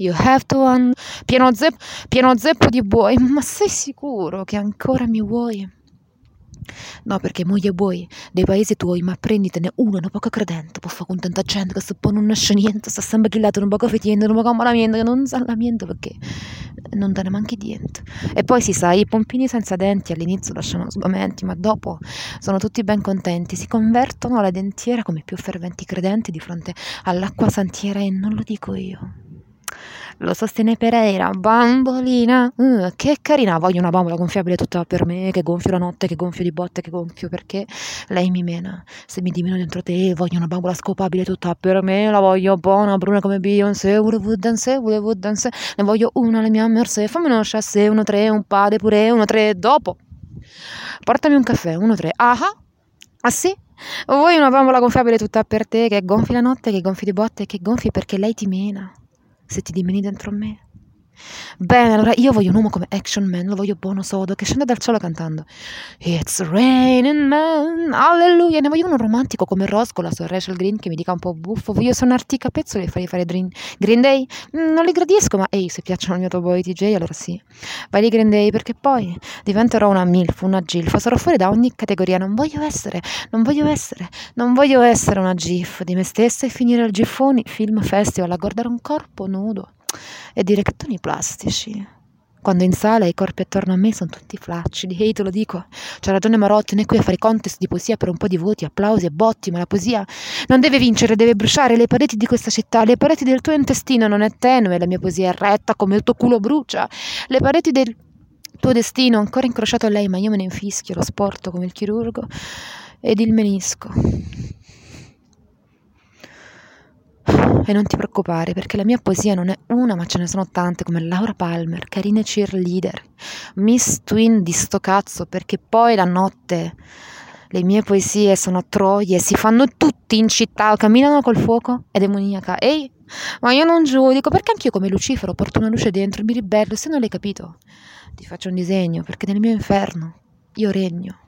You have to un... pieno zeppo di buoi. Ma sei sicuro che ancora mi vuoi? No, perché moglie buoi dei paesi tuoi, ma prenditene uno, non poco credente, può fare con tanta gente che se poi non nasce niente, sta sempre chillato, non poco fetiente, non poco malamente, che non sa la niente perché non te ne manchi niente. E poi si sa, i pompini senza denti all'inizio lasciano sgomenti, ma dopo sono tutti ben contenti, si convertono alla dentiera come più ferventi credenti di fronte all'acqua santiera, e non lo dico io. Lo sostiene Pereira. Bambolina, che carina, voglio una bambola gonfiabile tutta per me, che gonfio la notte, che gonfio di botte, che gonfio perché lei mi mena. Se mi dimeno dentro te, voglio una bambola scopabile tutta per me, la voglio buona, bruna come Beyoncé, volevo danse, ne voglio una, la mia mercé, fammi uno chassé, 1-3, un pade pure, 1-3, dopo portami un caffè, 1-3, ah sì? Vuoi una bambola gonfiabile tutta per te, che gonfi la notte, che gonfi di botte, che gonfi perché lei ti mena. Se ti dimeni dentro me. Bene, allora io voglio un uomo come Action Man, lo voglio buono sodo, che scende dal cielo cantando It's raining man, alleluia. Ne voglio uno romantico come Roscoe, la sua Rachel Green, che mi dica un po' buffo. Voglio suonarti i capezzoli e fargli fare Green Day. Non li gradisco, ma ehi, se piacciono al mio tuo boy DJ, allora sì, vai di Green Day, perché poi diventerò una milf, una gilf, sarò fuori da ogni categoria. Non voglio essere una gif di me stessa e finire al Giffoni Film Festival a guardare un corpo nudo e dire che toni plastici, quando in sala i corpi attorno a me sono tutti flaccidi. Ehi, te lo dico, c'ha ragione Marotti, noi qui a fare contest di poesia per un po' di voti, applausi e botti, ma la poesia non deve vincere, deve bruciare le pareti di questa città. Le pareti del tuo intestino non è tenue, la mia poesia è retta come il tuo culo brucia. Le pareti del tuo destino ancora incrociato a lei, ma io me ne infischio, lo sporto come il chirurgo ed il menisco. E non ti preoccupare, perché la mia poesia non è una, ma ce ne sono tante, come Laura Palmer, carine cheerleader, Miss Twin di sto cazzo, perché poi la notte le mie poesie sono troie, si fanno tutti in città, camminano col fuoco, è demoniaca. Ehi, ma io non giudico, perché anch'io come Lucifero porto una luce dentro, mi ribello, se non l'hai capito ti faccio un disegno, perché nel mio inferno io regno.